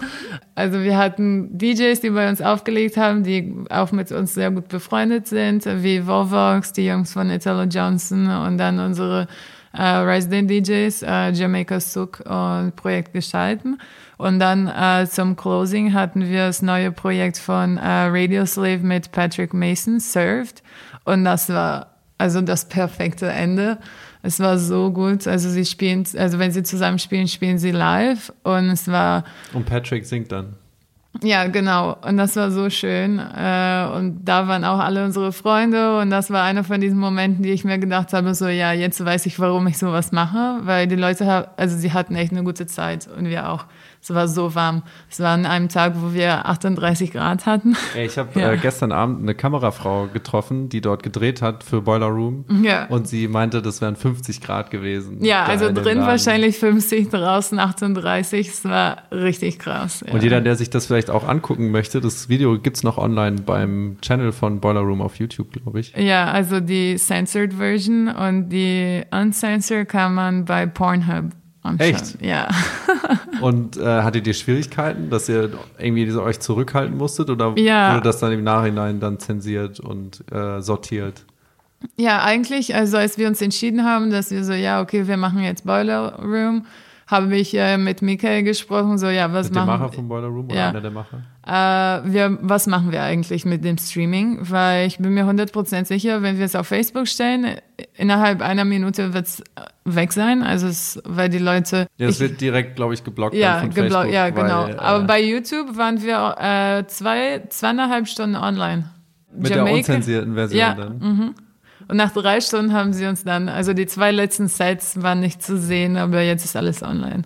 Also wir hatten D Js, die bei uns aufgelegt haben, die auch mit uns sehr gut befreundet sind, wie Volvox, die Jungs von Italo Johnson, und dann unsere äh, Resident D Js, äh, Jamaica Sook und Projekt gestalten. Und dann äh, zum Closing hatten wir das neue Projekt von äh, Radio Slave mit Patrick Mason, Served. Und das war also das perfekte Ende. Es war so gut. Also sie spielen, also wenn sie zusammen spielen, spielen sie live. Und es war. Und Patrick singt dann. Ja, genau. Und das war so schön. Und da waren auch alle unsere Freunde. Und das war einer von diesen Momenten, die ich mir gedacht habe, so, ja, jetzt weiß ich, warum ich sowas mache. Weil die Leute, also sie hatten echt eine gute Zeit. Und wir auch. Es war so warm. Es war an einem Tag, wo wir achtunddreißig Grad hatten. Ich habe ja. äh, gestern Abend eine Kamerafrau getroffen, die dort gedreht hat für Boiler Room. Ja. Und sie meinte, das wären fünfzig Grad gewesen. Ja, also drin Laden. Wahrscheinlich fünfzig, draußen achtunddreißig. Es war richtig krass. Ja. Und jeder, der sich das vielleicht vielleicht auch angucken möchte, das Video gibt es noch online beim Channel von Boiler Room auf YouTube, glaube ich. Ja, also die Censored Version und die Uncensored kann man bei Pornhub anschauen. Echt? Ja. Und äh, hattet ihr Schwierigkeiten, dass ihr irgendwie so euch zurückhalten musstet oder ja. wurde das dann im Nachhinein dann zensiert und äh, sortiert? Ja, eigentlich, also als wir uns entschieden haben, dass wir so, ja, okay, wir machen jetzt Boiler Room, habe ich äh, mit Michael gesprochen, so, ja, was mit machen wir? Mit dem Macher von Boiler Room oder ja. einer der Macher? Äh, wir, was machen wir eigentlich mit dem Streaming? Weil ich bin mir hundert Prozent sicher, wenn wir es auf Facebook stellen, innerhalb einer Minute wird es weg sein, also es, weil die Leute... Ja, es ich, wird direkt, glaube ich, geblockt ja, von geblo- Facebook. Ja, genau. Weil, äh, aber bei YouTube waren wir äh, zwei, zweieinhalb Stunden online. Mit Jamaica, der unzensierten Version ja, dann? Ja, mhm. Und nach drei Stunden haben sie uns dann, also die zwei letzten Sets waren nicht zu sehen, aber jetzt ist alles online.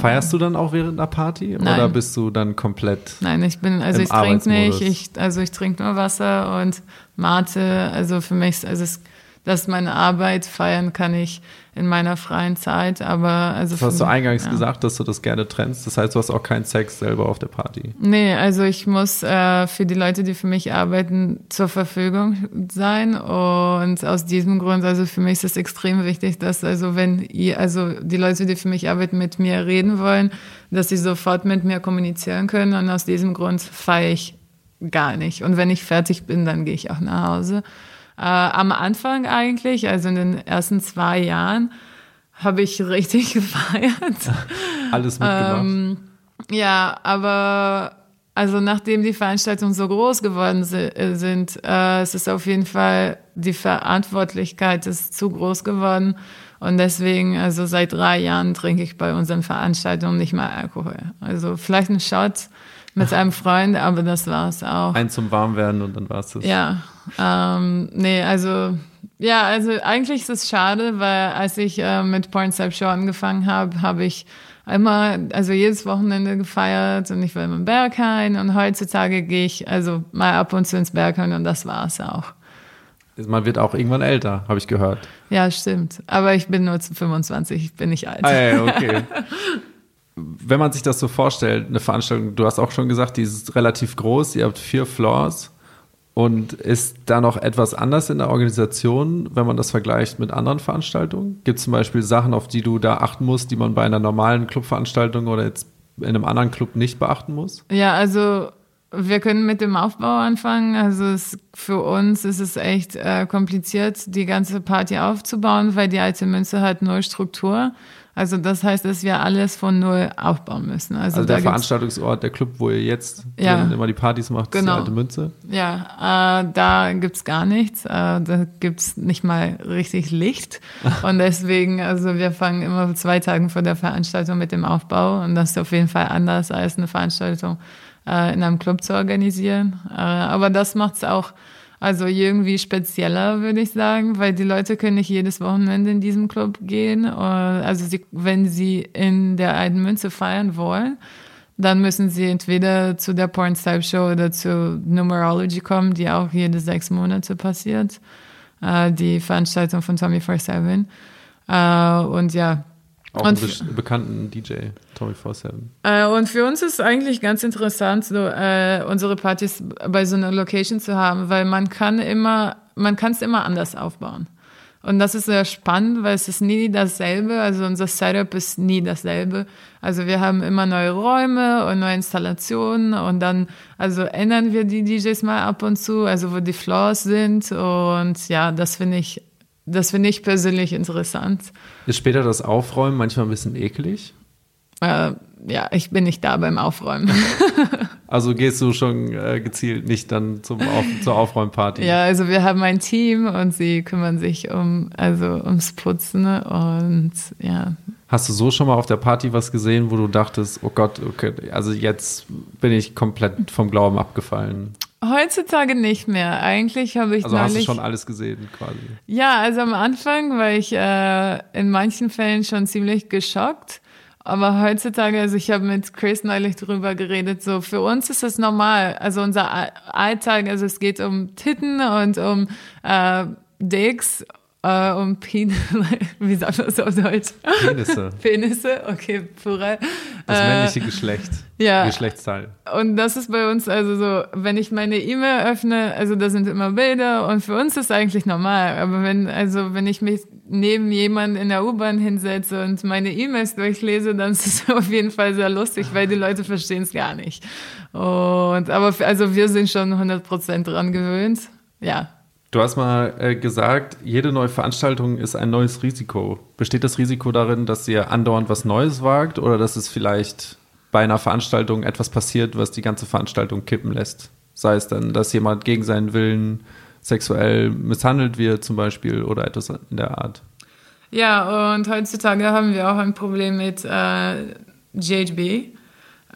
Feierst du dann auch während einer Party? Nein. Oder bist du dann komplett? Nein, ich bin, also ich trinke nicht, ich, also ich trinke nur Wasser und Mate. Also für mich ist, also es, das ist meine Arbeit, feiern kann ich in meiner freien Zeit, aber also. Das hast du eingangs ja. gesagt, dass du das gerne trennst. Das heißt, du hast auch keinen Sex selber auf der Party. Nee, also ich muss äh, für die Leute, die für mich arbeiten, zur Verfügung sein und aus diesem Grund, also für mich ist es extrem wichtig, dass also wenn ihr, also die Leute, die für mich arbeiten, mit mir reden wollen, dass sie sofort mit mir kommunizieren können und aus diesem Grund feiere ich gar nicht. Und wenn ich fertig bin, dann gehe ich auch nach Hause. Äh, am Anfang eigentlich, also in den ersten zwei Jahren, habe ich richtig gefeiert. Alles mitgemacht. Ähm, ja, aber also nachdem die Veranstaltungen so groß geworden si- sind, äh, es ist auf jeden Fall, die Verantwortlichkeit ist zu groß geworden. Und deswegen, also seit drei Jahren trinke ich bei unseren Veranstaltungen nicht mehr Alkohol. Also vielleicht einen Shot mit einem Freund, aber das war's auch. Ein zum Warmwerden und dann war's das. Ja. Ähm, nee, also, ja, also eigentlich ist es schade, weil als ich äh, mit Pornceptual angefangen habe, habe ich immer, also jedes Wochenende gefeiert und ich war immer im Berghain und heutzutage gehe ich also mal ab und zu ins Berghain und das war's auch. Man wird auch irgendwann älter, habe ich gehört. Ja, stimmt. Aber ich bin nur fünfundzwanzig, ich bin nicht alt. Ah, ja, okay. Wenn man sich das so vorstellt, eine Veranstaltung, du hast auch schon gesagt, die ist relativ groß, ihr habt vier Floors. Und ist da noch etwas anders in der Organisation, wenn man das vergleicht mit anderen Veranstaltungen? Gibt es zum Beispiel Sachen, auf die du da achten musst, die man bei einer normalen Clubveranstaltung oder jetzt in einem anderen Club nicht beachten muss? Ja, also wir können mit dem Aufbau anfangen. Also es, für uns ist es echt äh, kompliziert, die ganze Party aufzubauen, weil die alte Münze hat null Struktur. Also das heißt, dass wir alles von null aufbauen müssen. Also, also der Veranstaltungsort, der Club, wo ihr jetzt ja, immer die Partys macht, genau. Ist die alte Münze? Ja, äh, da gibt's gar nichts. Äh, da gibt's nicht mal richtig Licht. Und deswegen, also wir fangen immer zwei Tage vor der Veranstaltung mit dem Aufbau. Und das ist auf jeden Fall anders, als eine Veranstaltung äh, in einem Club zu organisieren. Äh, aber das macht's auch also irgendwie spezieller, würde ich sagen, weil die Leute können nicht jedes Wochenende in diesem Club gehen. Also sie, wenn sie in der alten Münze feiern wollen, dann müssen sie entweder zu der Pornceptual oder zur Numerology kommen, die auch jede sechs Monate passiert. Die Veranstaltung von Tommy Four Seven. Und ja, auch einen und, bekannten D J, Tommy Four Seven. Äh, und für uns ist eigentlich ganz interessant, so äh, unsere Partys bei so einer Location zu haben, weil man kann immer, man kann es immer anders aufbauen. Und das ist sehr spannend, weil es ist nie dasselbe. Also unser Setup ist nie dasselbe. Also wir haben immer neue Räume und neue Installationen und dann also ändern wir die D Js mal ab und zu, also wo die Floors sind. Und ja, das finde ich Das finde ich persönlich interessant. Ist später das Aufräumen manchmal ein bisschen eklig? Äh, ja, ich bin nicht da beim Aufräumen. Also gehst du schon äh, gezielt nicht dann zum Auf- zur Aufräumparty? Ja, also wir haben ein Team und sie kümmern sich um also ums Putzen und ja. Hast du so schon mal auf der Party was gesehen, wo du dachtest, oh Gott, okay, also jetzt bin ich komplett vom Glauben abgefallen? Heutzutage nicht mehr. Eigentlich habe ich also neulich... Also hast du schon alles gesehen quasi? Ja, also am Anfang war ich äh, in manchen Fällen schon ziemlich geschockt. Aber heutzutage, also ich habe mit Chris neulich drüber geredet, so für uns ist das normal. Also unser Alltag, also es geht um Titten und um äh, Dicks äh, um Penis, wie sagt man das auf Deutsch? Penisse. Penisse, okay, plural. Das äh, männliche Geschlecht, ja. Geschlechtsteil. Und das ist bei uns also so, wenn ich meine E-Mail öffne, also da sind immer Bilder und für uns ist eigentlich normal, aber wenn, also wenn ich mich neben jemanden in der U-Bahn hinsetze und meine E-Mails durchlese, dann ist es auf jeden Fall sehr lustig, weil die Leute verstehen es gar nicht. Und, aber also wir sind schon hundert Prozent dran gewöhnt, ja. Du hast mal äh, gesagt, jede neue Veranstaltung ist ein neues Risiko. Besteht das Risiko darin, dass ihr andauernd was Neues wagt oder dass es vielleicht bei einer Veranstaltung etwas passiert, was die ganze Veranstaltung kippen lässt? Sei es dann, dass jemand gegen seinen Willen sexuell misshandelt wird zum Beispiel oder etwas in der Art. Ja, und heutzutage haben wir auch ein Problem mit äh, G H B.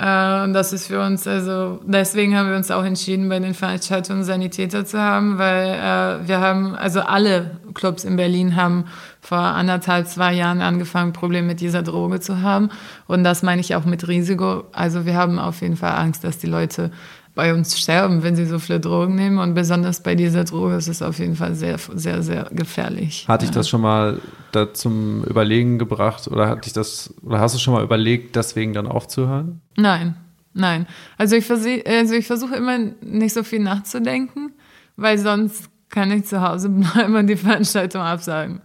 Und das ist für uns, also deswegen haben wir uns auch entschieden, bei den Veranstaltungen Sanitäter zu haben, weil äh, wir haben, also alle Clubs in Berlin haben vor anderthalb, zwei Jahren angefangen, Probleme mit dieser Droge zu haben. Und das meine ich auch mit Risiko. Also wir haben auf jeden Fall Angst, dass die Leute bei uns sterben, wenn sie so viele Drogen nehmen. Und besonders bei dieser Droge ist es auf jeden Fall sehr, sehr, sehr gefährlich. Hat dich das schon mal da zum Überlegen gebracht oder hat dich das, oder hast du schon mal überlegt, deswegen dann aufzuhören? Nein, nein. Also ich versuche also ich versuche immer nicht so viel nachzudenken, weil sonst kann ich zu Hause bleiben und die Veranstaltung absagen.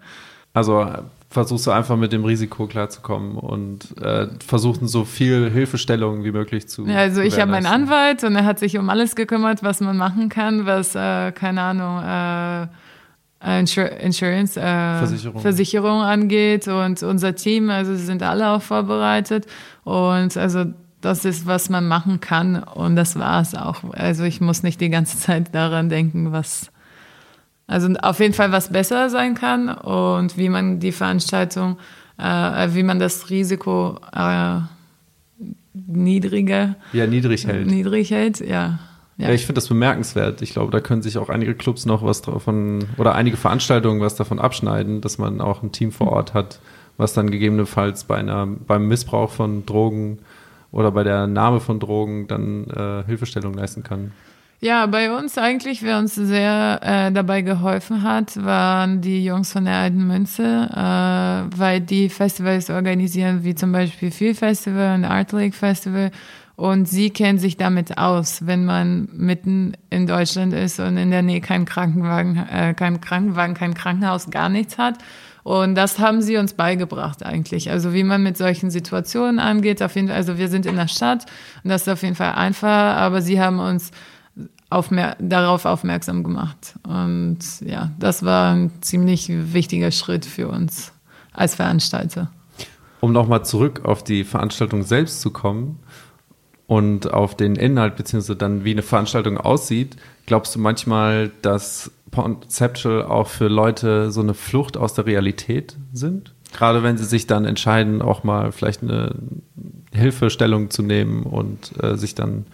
Also versuchst du einfach mit dem Risiko klarzukommen und äh, versuchen so viel Hilfestellung wie möglich zu ja, also ich habe meinen Anwalt und er hat sich um alles gekümmert, was man machen kann, was, äh, keine Ahnung, äh, Insur- Insurance, äh, Versicherung. Versicherung angeht und unser Team, also sie sind alle auch vorbereitet und also das ist, was man machen kann und das war es auch. Also ich muss nicht die ganze Zeit daran denken, was... Also auf jeden Fall, was besser sein kann und wie man die Veranstaltung, äh, wie man das Risiko äh, niedriger... Ja, niedrig hält. Niedrig hält, ja. Ja, ja ich finde das bemerkenswert. Ich glaube, da können sich auch einige Clubs noch was davon, oder einige Veranstaltungen was davon abschneiden, dass man auch ein Team vor Ort hat, was dann gegebenenfalls bei einer, beim Missbrauch von Drogen oder bei der Nahme von Drogen dann äh, Hilfestellung leisten kann. Ja, bei uns eigentlich, wer uns sehr äh, dabei geholfen hat, waren die Jungs von der Alten Münze, äh, weil die Festivals organisieren, wie zum Beispiel Feel Festival und Art Lake Festival und sie kennen sich damit aus, wenn man mitten in Deutschland ist und in der Nähe keinen Krankenwagen, äh, keinen Krankenwagen, kein Krankenhaus, gar nichts hat. Und das haben sie uns beigebracht eigentlich. Also wie man mit solchen Situationen angeht. Auf jeden Fall, also wir sind in der Stadt und das ist auf jeden Fall einfach, aber sie haben uns Auf mehr, darauf aufmerksam gemacht. Und ja, das war ein ziemlich wichtiger Schritt für uns als Veranstalter. Um nochmal zurück auf die Veranstaltung selbst zu kommen und auf den Inhalt, beziehungsweise dann, wie eine Veranstaltung aussieht, glaubst du manchmal, dass Pornceptual auch für Leute so eine Flucht aus der Realität sind? Gerade wenn sie sich dann entscheiden, auch mal vielleicht eine Hilfestellung zu nehmen und äh, sich dann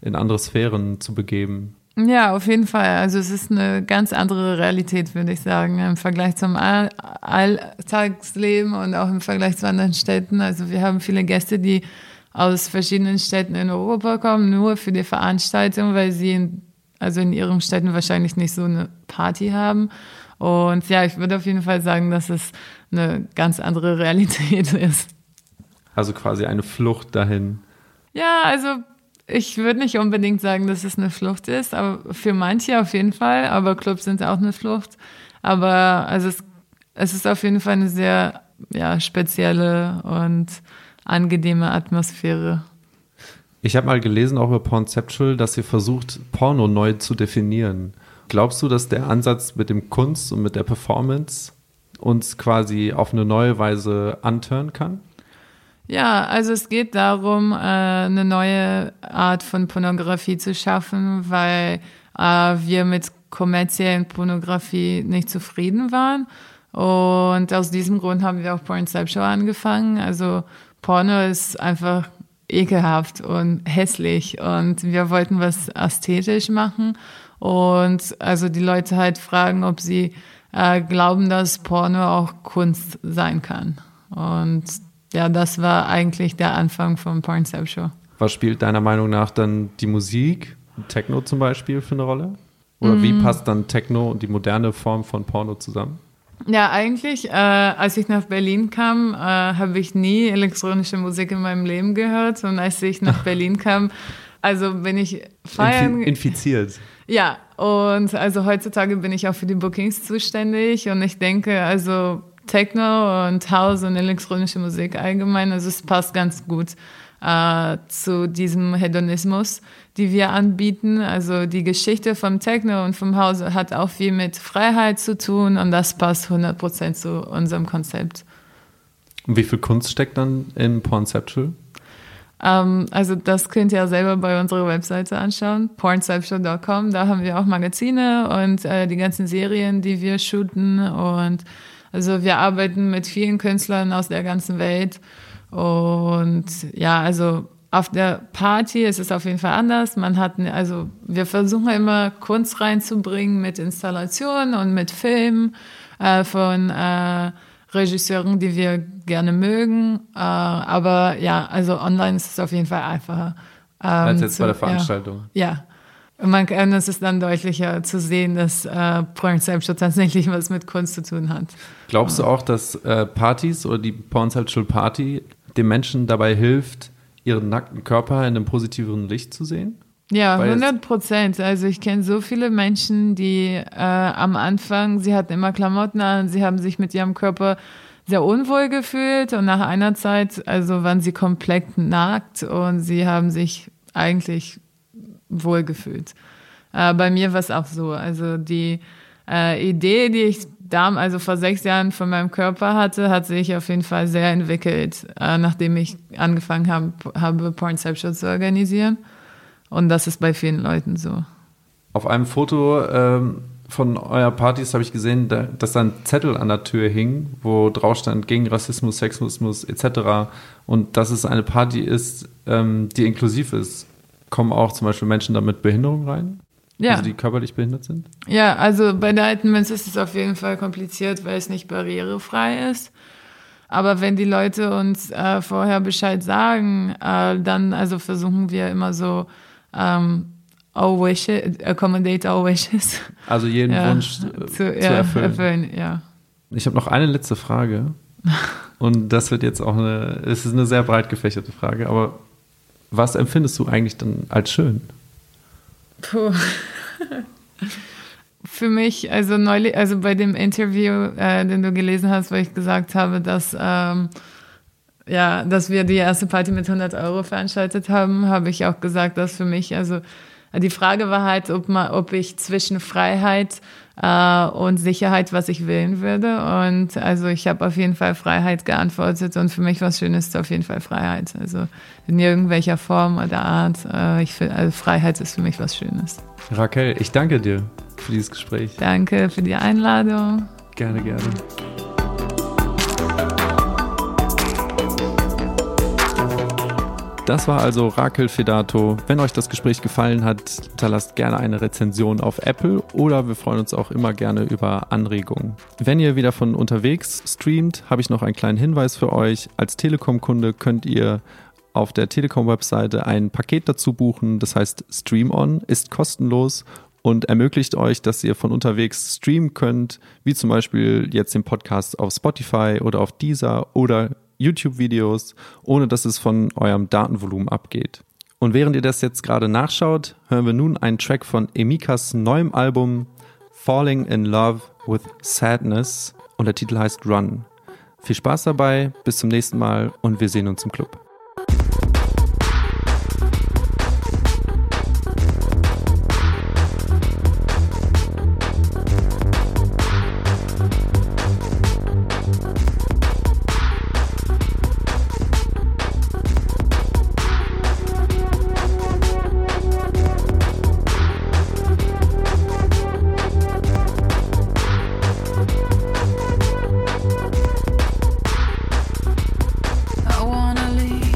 in andere Sphären zu begeben. Ja, auf jeden Fall. Also es ist eine ganz andere Realität, würde ich sagen, im Vergleich zum All- Alltagsleben und auch im Vergleich zu anderen Städten. Also wir haben viele Gäste, die aus verschiedenen Städten in Europa kommen, nur für die Veranstaltung, weil sie in, also in ihren Städten wahrscheinlich nicht so eine Party haben. Und ja, ich würde auf jeden Fall sagen, dass es eine ganz andere Realität ist. Also quasi eine Flucht dahin. Ja, also ich würde nicht unbedingt sagen, dass es eine Flucht ist, aber für manche auf jeden Fall, aber Clubs sind auch eine Flucht. Aber also es, es ist auf jeden Fall eine sehr ja, spezielle und angenehme Atmosphäre. Ich habe mal gelesen, auch über Pornceptual, dass ihr versucht, Porno neu zu definieren. Glaubst du, dass der Ansatz mit dem Kunst und mit der Performance uns quasi auf eine neue Weise antören kann? Ja, also es geht darum, eine neue Art von Pornografie zu schaffen, weil wir mit kommerziellen Pornografie nicht zufrieden waren. Und aus diesem Grund haben wir auch Pornceptual angefangen. Also Porno ist einfach ekelhaft und hässlich und wir wollten was ästhetisch machen. Und also die Leute halt fragen, ob sie glauben, dass Porno auch Kunst sein kann. Und ja, das war eigentlich der Anfang von Pornceptual. Was spielt deiner Meinung nach dann die Musik, Techno zum Beispiel, für eine Rolle? Oder mm. wie passt dann Techno und die moderne Form von Porno zusammen? Ja, eigentlich, äh, als ich nach Berlin kam, äh, habe ich nie elektronische Musik in meinem Leben gehört. Und als ich nach Berlin kam, also bin ich feiern... Infiziert. Ja, und also heutzutage bin ich auch für die Bookings zuständig. Und ich denke, also Techno und House und elektronische Musik allgemein, also es passt ganz gut äh, zu diesem Hedonismus, die wir anbieten. Also die Geschichte vom Techno und vom House hat auch viel mit Freiheit zu tun und das passt hundert Prozent zu unserem Konzept. Und wie viel Kunst steckt dann im Pornceptual? Um, also das könnt ihr ja selber bei unserer Webseite anschauen, pornceptual dot com. Da haben wir auch Magazine und äh, die ganzen Serien, die wir shooten. Und also wir arbeiten mit vielen Künstlern aus der ganzen Welt. Und ja, also auf der Party ist es auf jeden Fall anders. Man hat, also wir versuchen immer Kunst reinzubringen mit Installationen und mit Filmen äh, von äh, Regisseuren, die wir gerne mögen, äh, aber ja, also online ist es auf jeden Fall einfacher. Ähm, Als jetzt zu, bei der Veranstaltung. Ja, ja. Man kann, es ist dann deutlicher zu sehen, dass äh, Pornceptual tatsächlich was mit Kunst zu tun hat. Glaubst du auch, dass äh, Partys oder die Pornceptual Party den Menschen dabei hilft, ihren nackten Körper in einem positiveren Licht zu sehen? Ja, hundert Prozent. Also ich kenne so viele Menschen, die äh, am Anfang, sie hatten immer Klamotten an, sie haben sich mit ihrem Körper sehr unwohl gefühlt und nach einer Zeit, also waren sie komplett nackt und sie haben sich eigentlich wohl gefühlt. Äh, bei mir war es auch so. Also die äh, Idee, die ich damals, also vor sechs Jahren von meinem Körper hatte, hat sich auf jeden Fall sehr entwickelt, äh, nachdem ich angefangen hab, habe, Pornceptual zu organisieren. Und das ist bei vielen Leuten so. Auf einem Foto ähm, von eurer Partys habe ich gesehen, da, dass da ein Zettel an der Tür hing, wo drauf stand, gegen Rassismus, Sexismus et cetera. Und dass es eine Party ist, ähm, die inklusiv ist. Kommen auch zum Beispiel Menschen da mit Behinderung rein? Ja. Also die körperlich behindert sind? Ja, also bei der alten Münze ist es auf jeden Fall kompliziert, weil es nicht barrierefrei ist. Aber wenn die Leute uns äh, vorher Bescheid sagen, äh, dann also versuchen wir immer so, Um, our wishes, accommodate our wishes. Also jeden ja, Wunsch zu, zu ja, erfüllen. erfüllen ja. Ich habe noch eine letzte Frage und das wird jetzt auch eine, es ist eine sehr breit gefächerte Frage, aber was empfindest du eigentlich dann als schön? Puh. Für mich, also neulich, also bei dem Interview, äh, den du gelesen hast, wo ich gesagt habe, dass ähm, ja, dass wir die erste Party mit hundert Euro veranstaltet haben, habe ich auch gesagt, dass für mich, also die Frage war halt, ob, man, ob ich zwischen Freiheit äh, und Sicherheit, was ich wählen würde. Und also ich habe auf jeden Fall Freiheit geantwortet und für mich was Schönes ist auf jeden Fall Freiheit. Also in irgendwelcher Form oder Art. Äh, ich find, also Freiheit ist für mich was Schönes. Raquel, ich danke dir für dieses Gespräch. Danke für die Einladung. Gerne, gerne. Das war also Raquel Fedato. Wenn euch das Gespräch gefallen hat, hinterlasst gerne eine Rezension auf Apple oder wir freuen uns auch immer gerne über Anregungen. Wenn ihr wieder von unterwegs streamt, habe ich noch einen kleinen Hinweis für euch. Als Telekom-Kunde könnt ihr auf der Telekom-Webseite ein Paket dazu buchen, das heißt Stream On, ist kostenlos und ermöglicht euch, dass ihr von unterwegs streamen könnt, wie zum Beispiel jetzt den Podcast auf Spotify oder auf Deezer oder YouTube-Videos, ohne dass es von eurem Datenvolumen abgeht. Und während ihr das jetzt gerade nachschaut, hören wir nun einen Track von Emikas neuem Album Falling in Love with Sadness und der Titel heißt Run. Viel Spaß dabei, bis zum nächsten Mal und wir sehen uns im Club. I wanna leave.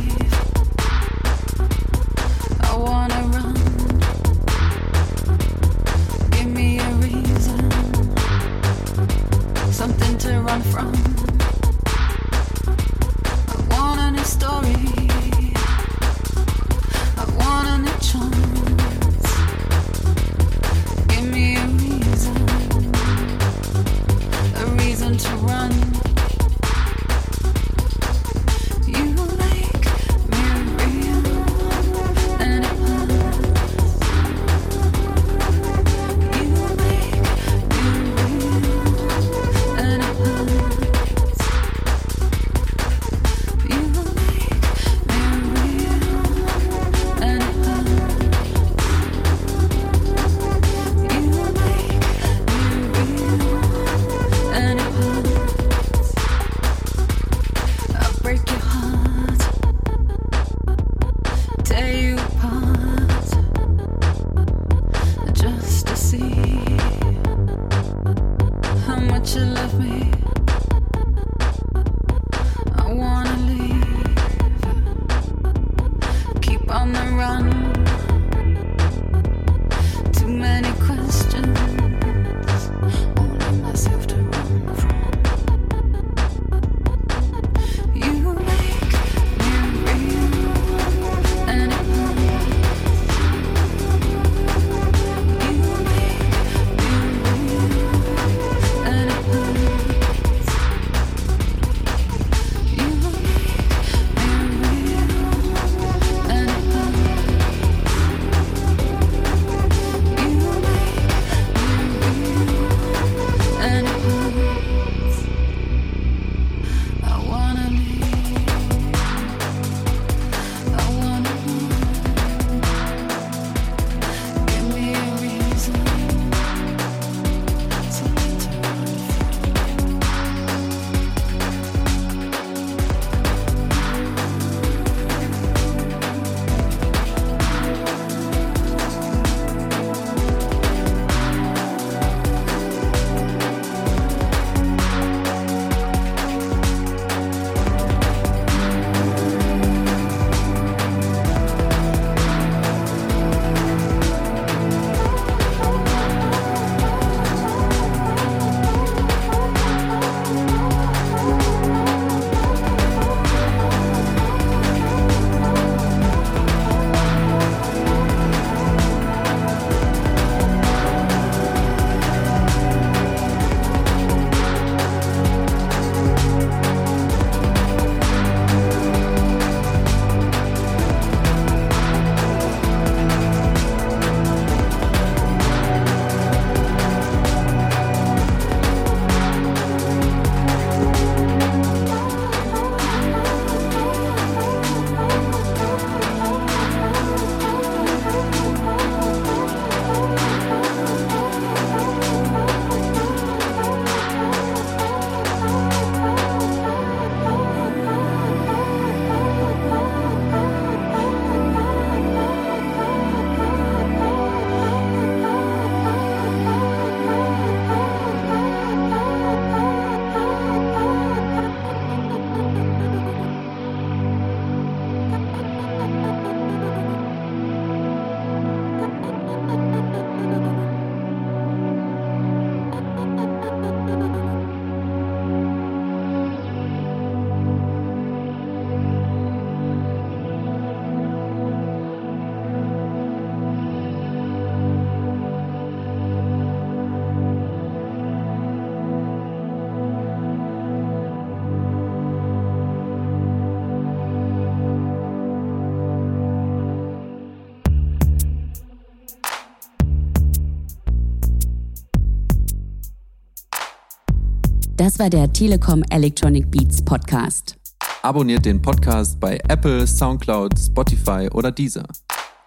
Das war der Telekom Electronic Beats Podcast. Abonniert den Podcast bei Apple, Soundcloud, Spotify oder Deezer.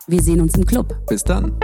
Wir sehen uns im Club. Bis dann.